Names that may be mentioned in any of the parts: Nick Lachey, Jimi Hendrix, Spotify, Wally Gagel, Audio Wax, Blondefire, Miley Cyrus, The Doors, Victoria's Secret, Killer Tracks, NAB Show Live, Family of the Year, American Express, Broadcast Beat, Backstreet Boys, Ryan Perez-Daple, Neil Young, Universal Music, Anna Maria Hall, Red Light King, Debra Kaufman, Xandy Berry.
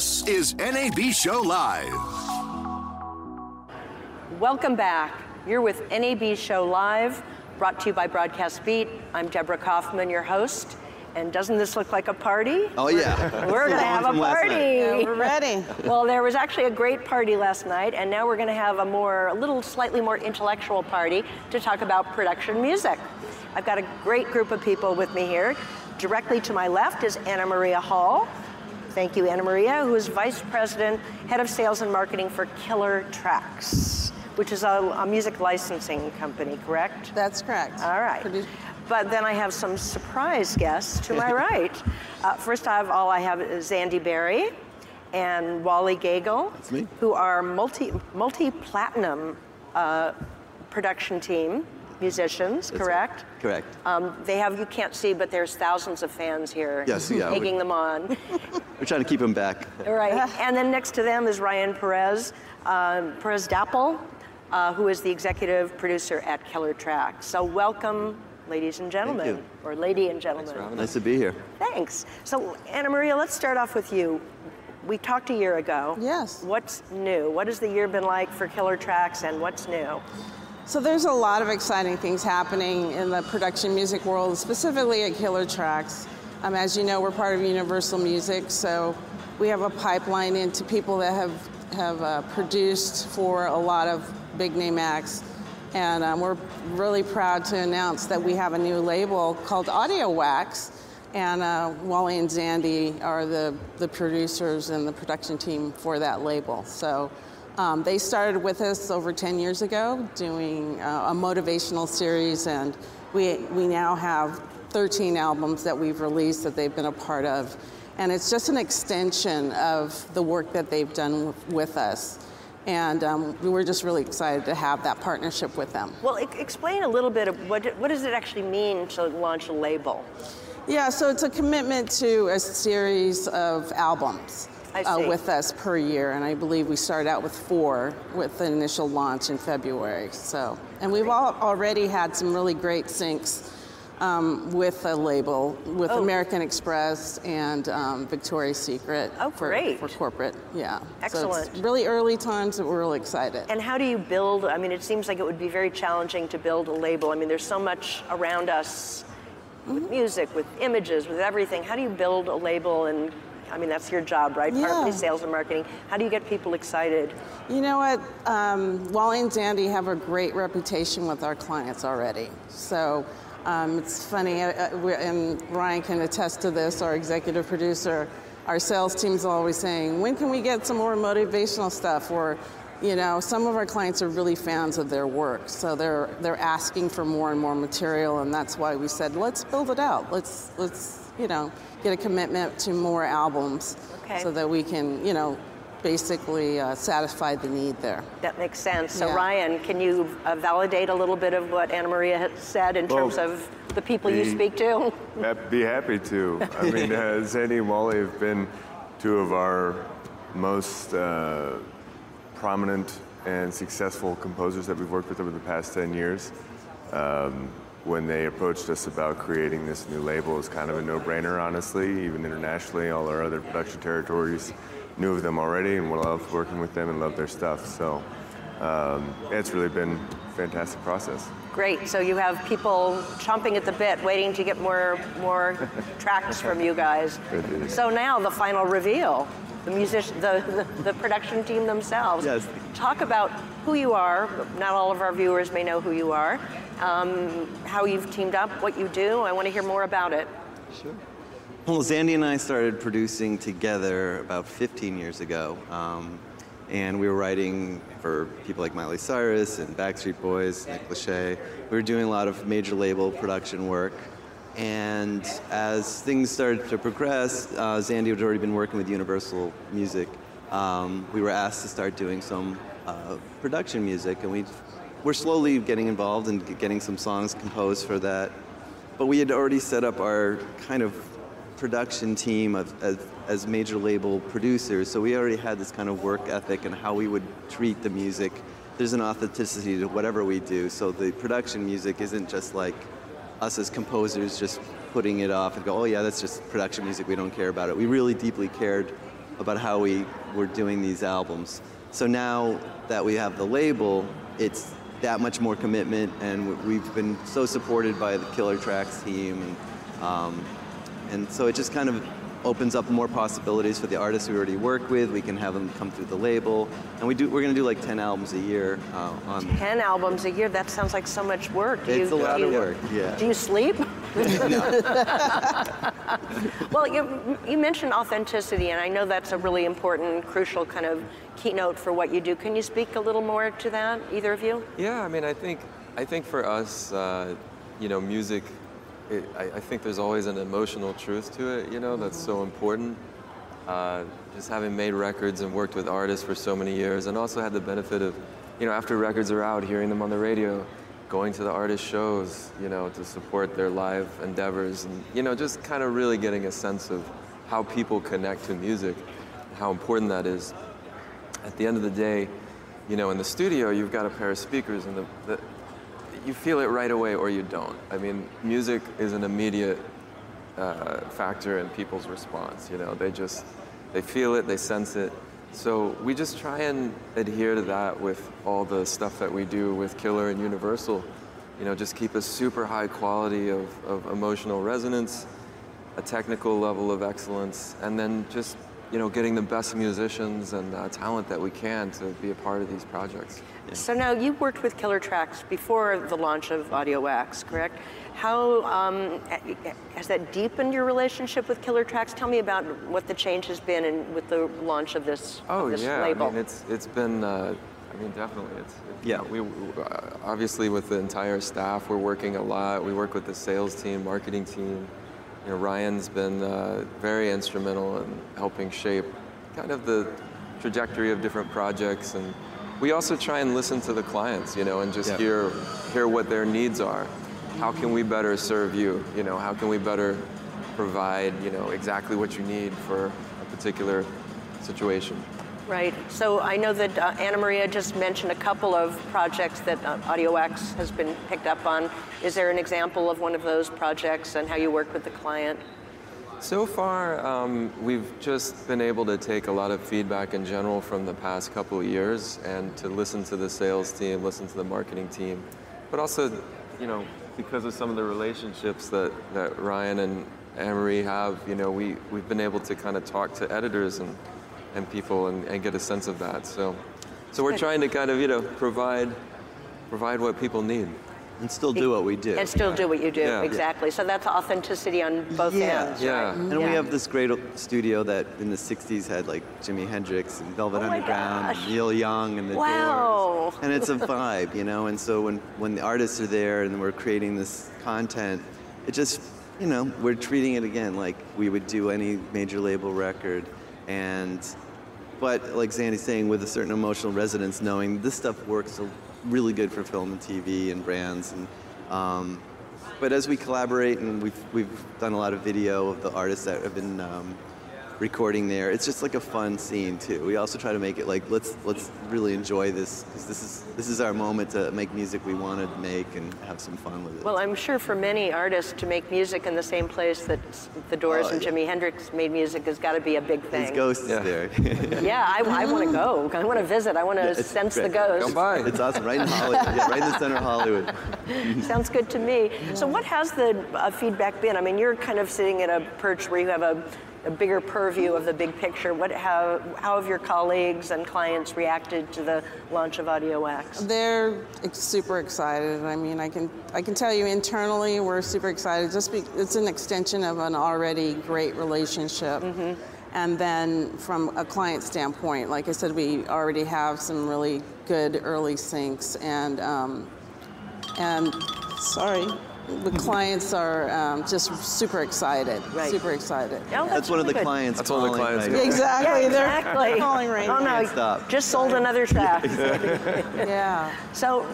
This is NAB Show Live. Welcome back. You're with NAB Show Live, brought to you by Broadcast Beat. I'm Debra Kaufman, your host. And doesn't this look like a party? Oh, yeah. We're going to have a party. Yeah, we're ready. Well, there was actually a great party last night, and now we're going to have a slightly more intellectual party to talk about production music. I've got a great group of people with me here. Directly to my left is Anna Maria Hall. Thank you, Anna Maria, who is Vice President, Head of Sales and Marketing for Killer Tracks, which is a music licensing company, correct? That's correct. All right. But then I have some surprise guests to my right. First of all, I have Xandy Berry and Wally Gagel, that's me, who are multi-platinum production team musicians, correct? That's right. Correct. They have, you can't see, but there's thousands of fans here, yes, yeah, egging them on. We're trying to keep them back. Right. And then next to them is Ryan Perez-Daple, who is the executive producer at Killer Tracks. So welcome, ladies and gentlemen, or lady and gentlemen. Thanks, nice to be here. Thanks. So, Anna Maria, let's start off with you. We talked a year ago. Yes. What's new? What has the year been like for Killer Tracks, and what's new? So there's a lot of exciting things happening in the production music world, specifically at Killer Tracks. As you know, we're part of Universal Music, so we have a pipeline into people that have produced for a lot of big-name acts. And we're really proud to announce that we have a new label called Audio Wax. And Wally and Xandy are the producers and the production team for that label. So they started with us over 10 years ago doing a motivational series. And we now have 13 albums that we've released that they've been a part of. And it's just an extension of the work that they've done with us. And we were just really excited to have that partnership with them. Well, explain a little bit of what does it actually mean to launch a label? Yeah, so it's a commitment to a series of albums with us per year, and I believe we started out with 4 with the initial launch in February. So, and we've all already had some really great syncs with a label, with American Express and Victoria's Secret for corporate. Yeah. Excellent. So it's really early times that we're really excited. And how do you build, I mean, it seems like it would be very challenging to build a label. I mean, there's so much around us with music, with images, with everything. How do you build a label? And I mean, that's your job, right? Yeah. Partly sales and marketing. How do you get people excited? You know what? Wally and Xandy have a great reputation with our clients already. So it's funny, and Ryan can attest to this, our executive producer, our sales team's always saying, when can we get some more motivational stuff? Or, you know, some of our clients are really fans of their work, so they're asking for more and more material, and that's why we said, let's build it out. Let's you know, get a commitment to more albums so that we can, you know, basically satisfied the need there. That makes sense. So yeah. Ryan, can you validate a little bit of what Anna Maria had said in terms of the people you speak to? I'd be happy to. I mean, Xandy and Wally have been two of our most prominent and successful composers that we've worked with over the past 10 years. When they approached us about creating this new label, it was kind of a no-brainer, honestly, even internationally, all our other production territories knew of them already and love working with them and love their stuff. So it's really been a fantastic process. Great. So you have people chomping at the bit, waiting to get more tracks from you guys. So now the final reveal, the production team themselves. Yes. Talk about who you are. Not all of our viewers may know who you are, how you've teamed up, what you do. I want to hear more about it. Sure. Well, Xandy and I started producing together about 15 years ago, and we were writing for people like Miley Cyrus and Backstreet Boys, Nick Lachey. We were doing a lot of major label production work, and as things started to progress, Xandy had already been working with Universal Music. We were asked to start doing some production music, and we're slowly getting involved and getting some songs composed for that, but we had already set up our kind of production team as major label producers, so we already had this kind of work ethic and how we would treat the music. There's an authenticity to whatever we do, so the production music isn't just like us as composers just putting it off and go, oh yeah, that's just production music, we don't care about it. We really deeply cared about how we were doing these albums. So now that we have the label, it's that much more commitment, and we've been so supported by the Killer Tracks team, and so it just kind of opens up more possibilities for the artists we already work with. We can have them come through the label, and we're going to do like 10 albums a year. 10 albums a year? That sounds like so much work. It's a lot of work, yeah. Do you sleep? Well, you mentioned authenticity, and I know that's a really important, crucial kind of keynote for what you do. Can you speak a little more to that, either of you? Yeah, I mean, I think for us, you know, music, I think there's always an emotional truth to it, you know, that's so important. Just having made records and worked with artists for so many years, and also had the benefit of, you know, after records are out, hearing them on the radio, going to the artist shows, you know, to support their live endeavors, and, you know, just kind of really getting a sense of how people connect to music, how important that is. At the end of the day, you know, in the studio, you've got a pair of speakers, and you feel it right away or you don't. I mean, music is an immediate factor in people's response, you know. They feel it, they sense it. So we just try and adhere to that with all the stuff that we do with Killer and Universal. You know, just keep a super high quality of emotional resonance, a technical level of excellence, and then just, you know, getting the best musicians and talent that we can to be a part of these projects. Yeah. So now you worked with Killer Tracks before the launch of Audio Wax, correct? How has that deepened your relationship with Killer Tracks? Tell me about what the change has been and with the launch of this, label. I mean, it's been, I mean, definitely. Yeah. We obviously with the entire staff, we're working a lot. We work with the sales team, marketing team. You know, Ryan's been very instrumental in helping shape kind of the trajectory of different projects, and we also try and listen to the clients, you know, and just hear what their needs are. How can we better serve you? You know, how can we better provide, you know, exactly what you need for a particular situation? Right. So I know that Anna Maria just mentioned a couple of projects that Audio Wax has been picked up on. Is there an example of one of those projects and how you work with the client? So far, we've just been able to take a lot of feedback in general from the past couple of years and to listen to the sales team, listen to the marketing team, but also, you know, because of some of the relationships that Ryan and Anna Maria have, you know, we've been able to kind of talk to editors and people and get a sense of that. So we're trying to kind of, you know, provide what people need. And still do what we do. And still do what you do, exactly. Yeah. So that's authenticity on both ends, right? And we have this great studio that in the 60s had like Jimi Hendrix and Velvet Underground and Neil Young and The Doors. And it's a vibe, you know? And so when the artists are there and we're creating this content, it just, you know, we're treating it again like we would do any major label record. But like Xandy's saying, with a certain emotional resonance, knowing this stuff works really good for film and TV and brands. But as we collaborate, and we've done a lot of video of the artists that have been recording there, it's just like a fun scene too. We also try to make it like let's really enjoy this, because this is our moment to make music we want to make and have some fun with it. Well, I'm sure for many artists to make music in the same place that The Doors and Jimi Hendrix made music has got to be a big thing. His ghost is there. Yeah, I want to go. I want to visit. I want to sense the ghost. Come by. It's awesome, right in Hollywood. Yeah, right in the center of Hollywood. Sounds good to me. So what has the feedback been? I mean, you're kind of sitting at a perch where you have a bigger purview of the big picture. How have your colleagues and clients reacted to the launch of Audio Wax? They're super excited. I mean, I can tell you internally we're super excited. It's an extension of an already great relationship. Mm-hmm. And then from a client standpoint, like I said, we already have some really good early syncs, and sorry. The clients are just super excited. Right. Super excited. Oh, that's one of the clients. That's one of the clients. Exactly. Yeah, exactly. They're calling right now. Oh no! Stop. Just sold another track. Yeah. So,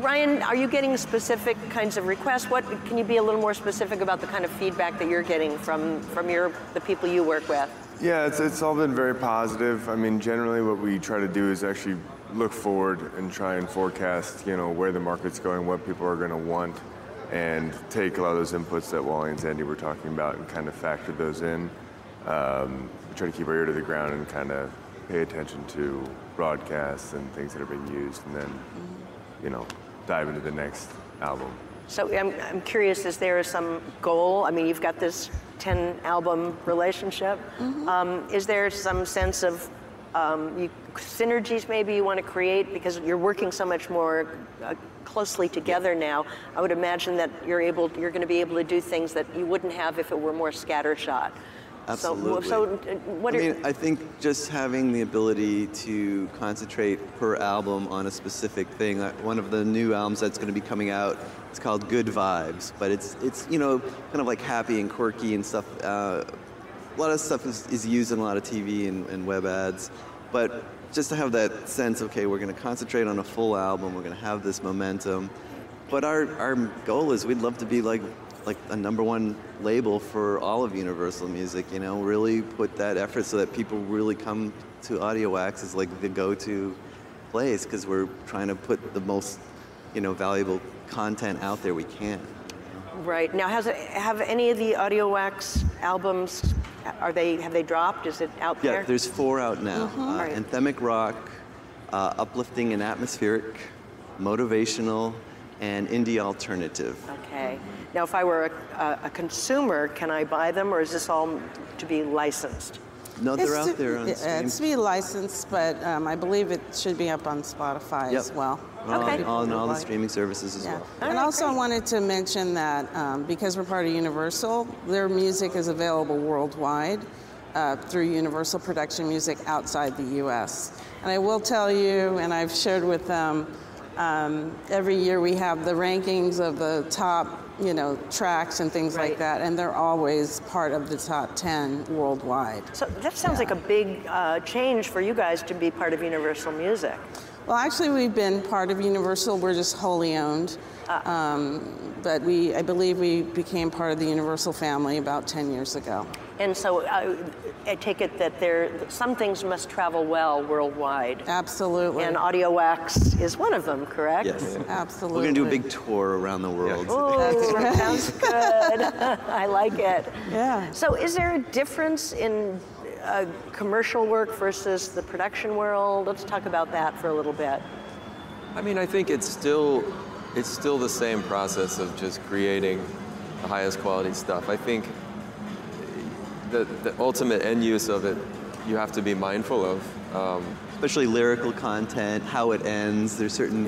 Ryan, are you getting specific kinds of requests? What can you be a little more specific about the kind of feedback that you're getting from the people you work with? Yeah, it's all been very positive. I mean, generally, what we try to do is actually look forward and try and forecast, you know, where the market's going, what people are going to want, and take a lot of those inputs that Wally and Xandy were talking about and kind of factor those in. try to keep our ear to the ground and kind of pay attention to broadcasts and things that are being used, and then, you know, dive into the next album. So I'm curious, is there some goal? I mean, you've got this 10-album relationship. Mm-hmm. Is there some sense of synergies maybe you want to create? Because you're working so much more closely together now. I would imagine that you're going to be able to do things that you wouldn't have if it were more scattershot. Absolutely. So what are... I mean, I think just having the ability to concentrate per album on a specific thing. One of the new albums that's going to be coming out, it's called Good Vibes, but it's you know, kind of like happy and quirky and stuff. A lot of stuff is used in a lot of TV and web ads, but just to have that sense, okay, we're going to concentrate on a full album, we're going to have this momentum, but our goal is we'd love to be like a #1 label for all of Universal Music, you know, really put that effort so that people really come to Audio Wax as like the go-to place, because we're trying to put the most, you know, valuable content out there we can. Right. Now, have any of the Audio Wax albums, have they dropped? Is it out there? Yeah, there's 4 out now. Mm-hmm. Right. Anthemic Rock, Uplifting and Atmospheric, Motivational, and Indie Alternative. Okay. Now, if I were a consumer, can I buy them, or is this all to be licensed? No, they're out there on stream. It's to be licensed, but I believe it should be up on Spotify as well. Okay. On all the streaming services as well. And also I wanted to mention that because we're part of Universal, their music is available worldwide through Universal Production Music outside the U.S. And I will tell you, and I've shared with them, every year we have the rankings of the top, you know, tracks and things like that, and they're always part of the top 10 worldwide. So that sounds like a big change for you guys to be part of Universal Music. Well, actually, we've been part of Universal. We're just wholly owned, but I believe we became part of the Universal family about 10 years ago. And so I take it that some things must travel well worldwide. Absolutely. And Audio Wax is one of them, correct? Yes, absolutely. We're going to do a big tour around the world. Yeah. Oh, that sounds good. I like it. Yeah. So is there a difference in commercial work versus the production world? Let's talk about that for a little bit. I mean, I think it's still the same process of just creating the highest quality stuff. I think the ultimate end use of it, you have to be mindful of. Especially lyrical content, how it ends. There's certain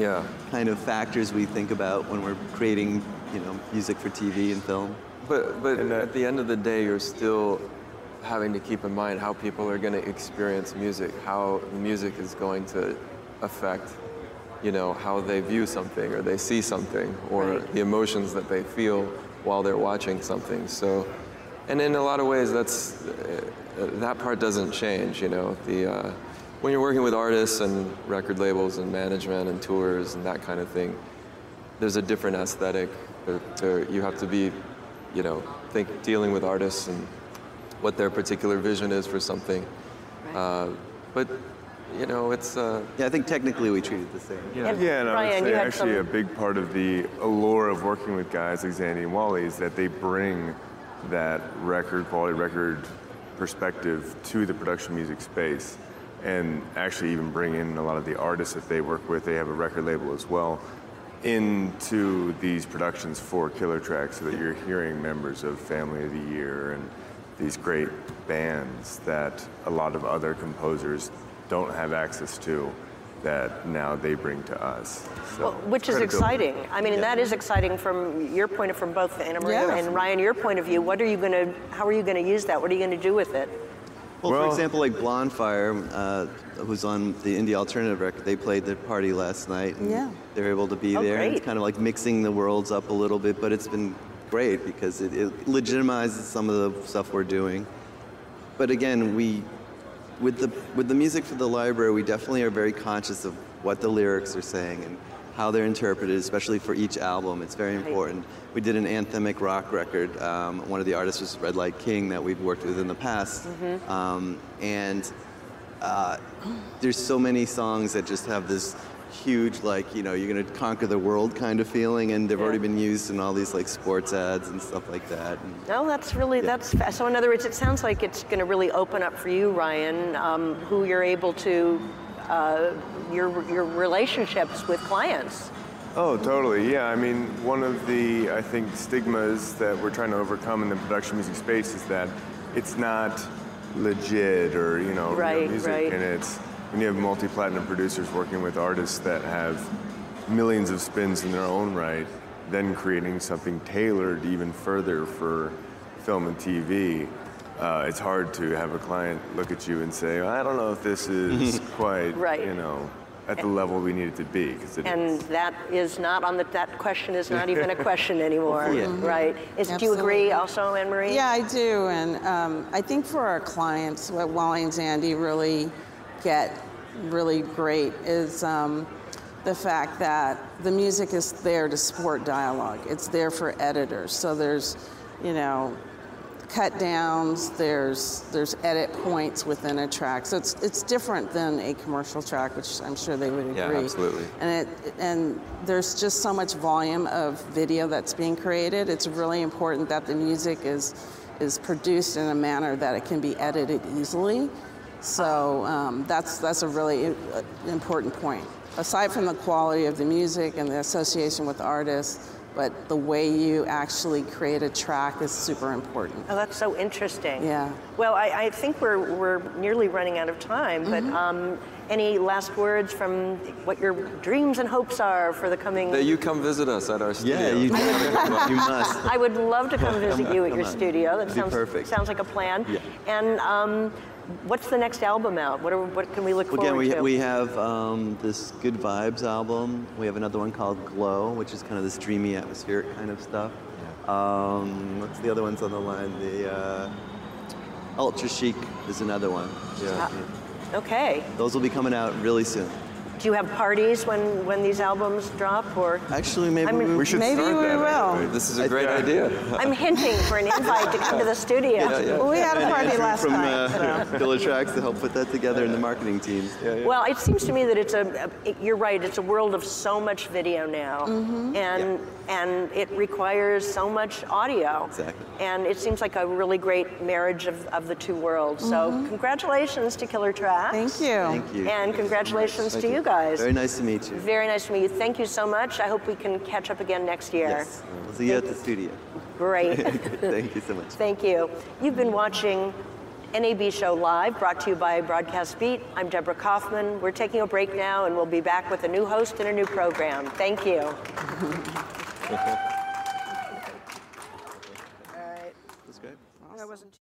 kind of factors we think about when we're creating, you know, music for TV and film. But at the end of the day, you're still having to keep in mind how people are going to experience music, how music is going to affect, you know, how they view something or they see something or the emotions that they feel while they're watching something. So, and in a lot of ways, that part doesn't change, you know. When you're working with artists and record labels and management and tours and that kind of thing, there's a different aesthetic. You have to be, you know, dealing with artists and what their particular vision is for something. But, you know, it's... I think technically we treat it the same. And Ryan, I would say actually a big part of the allure of working with guys like Xandy and Wally is that they bring that record perspective to the production music space, and actually even bring in a lot of the artists that they work with, they have a record label as well, into these productions for Killer Tracks, so that you're hearing members of Family of the Year and these great bands that a lot of other composers don't have access to, that now they bring to us. So which is exciting. I mean, and that is exciting from your point of view, from both Anna Maria and Ryan, your point of view. How are you going to use that? What are you going to do with it? Well, for example, like Blondefire, who's on the Indie Alternative record, they played their party last night, and they're able to be there. And it's kind of like mixing the worlds up a little bit, but it's been great because it legitimizes some of the stuff we're doing. But again, with the music for the library, we definitely are very conscious of what the lyrics are saying and how they're interpreted, especially for each album. It's very important. We did an anthemic rock record. One of the artists was Red Light King that we've worked with in the past. Mm-hmm. There's so many songs that just have this huge, like, you know, you're going to conquer the world kind of feeling, and they've already been used in all these, like, sports ads and stuff like that. Oh, that's really, that's, so in other words, it sounds like it's going to really open up for you, Ryan, who you're able to, your relationships with clients. Oh, totally, yeah. I mean, one of the, I think, stigmas that we're trying to overcome in the production music space is that it's not legit or, you know, real music, and it's, when you have multi-platinum producers working with artists that have millions of spins in their own right, then creating something tailored even further for film and TV, it's hard to have a client look at you and say, well, I don't know if this is quite, you know, at the level we need it to be. And that is not on the, that question is not even a question anymore, right? Do you agree also, Anne-Marie? Yeah, I do, and I think for our clients, what Wally and Xandy really get really great is the fact that the music is there to support dialogue. It's there for editors, so there's, you know, cut downs, there's edit points within a track. So it's different than a commercial track, which I'm sure they would agree. Yeah, absolutely. And it, and there's just so much volume of video that's being created. It's really important that the music is produced in a manner that it can be edited easily. So that's a really important point. Aside from the quality of the music and the association with artists, but the way you actually create a track is super important. Oh, that's so interesting. Yeah. Well, I think we're nearly running out of time, but any last words from what your dreams and hopes are for the coming... That you come visit us at our studio. Yeah, you do. You must. I would love to come visit you at your studio. That sounds perfect. Sounds like a plan. Yeah. And, what's the next album out? What can we look forward to? Again, we have this Good Vibes album. We have another one called Glow, which is kind of this dreamy, atmospheric kind of stuff. Yeah. What's the other ones on the line? The Ultra Chic is another one. Yeah. Okay. Those will be coming out really soon. Do you have parties when these albums drop, or? Actually, maybe we should start that. Maybe we will. This is a great idea. I'm hinting for an invite to come to the studio. Yeah, yeah. Well, we had a party last night. From Killer Tracks to help put that together and the marketing team. Yeah, yeah. Well, it seems to me that it's you're right, it's a world of so much video now, and it requires so much audio. Exactly. And it seems like a really great marriage of the two worlds. So congratulations to Killer Tracks. Thank you. Thank you. And congratulations to you guys. Very nice to meet you. Very nice to meet you. Thank you so much. I hope we can catch up again next year. Yes. We'll see you at the studio. Great. Thank you so much. Thank you. You've been watching NAB Show Live, brought to you by Broadcast Beat. I'm Debra Kaufman. We're taking a break now, and we'll be back with a new host and a new program. Thank you. All right. That's good. Awesome.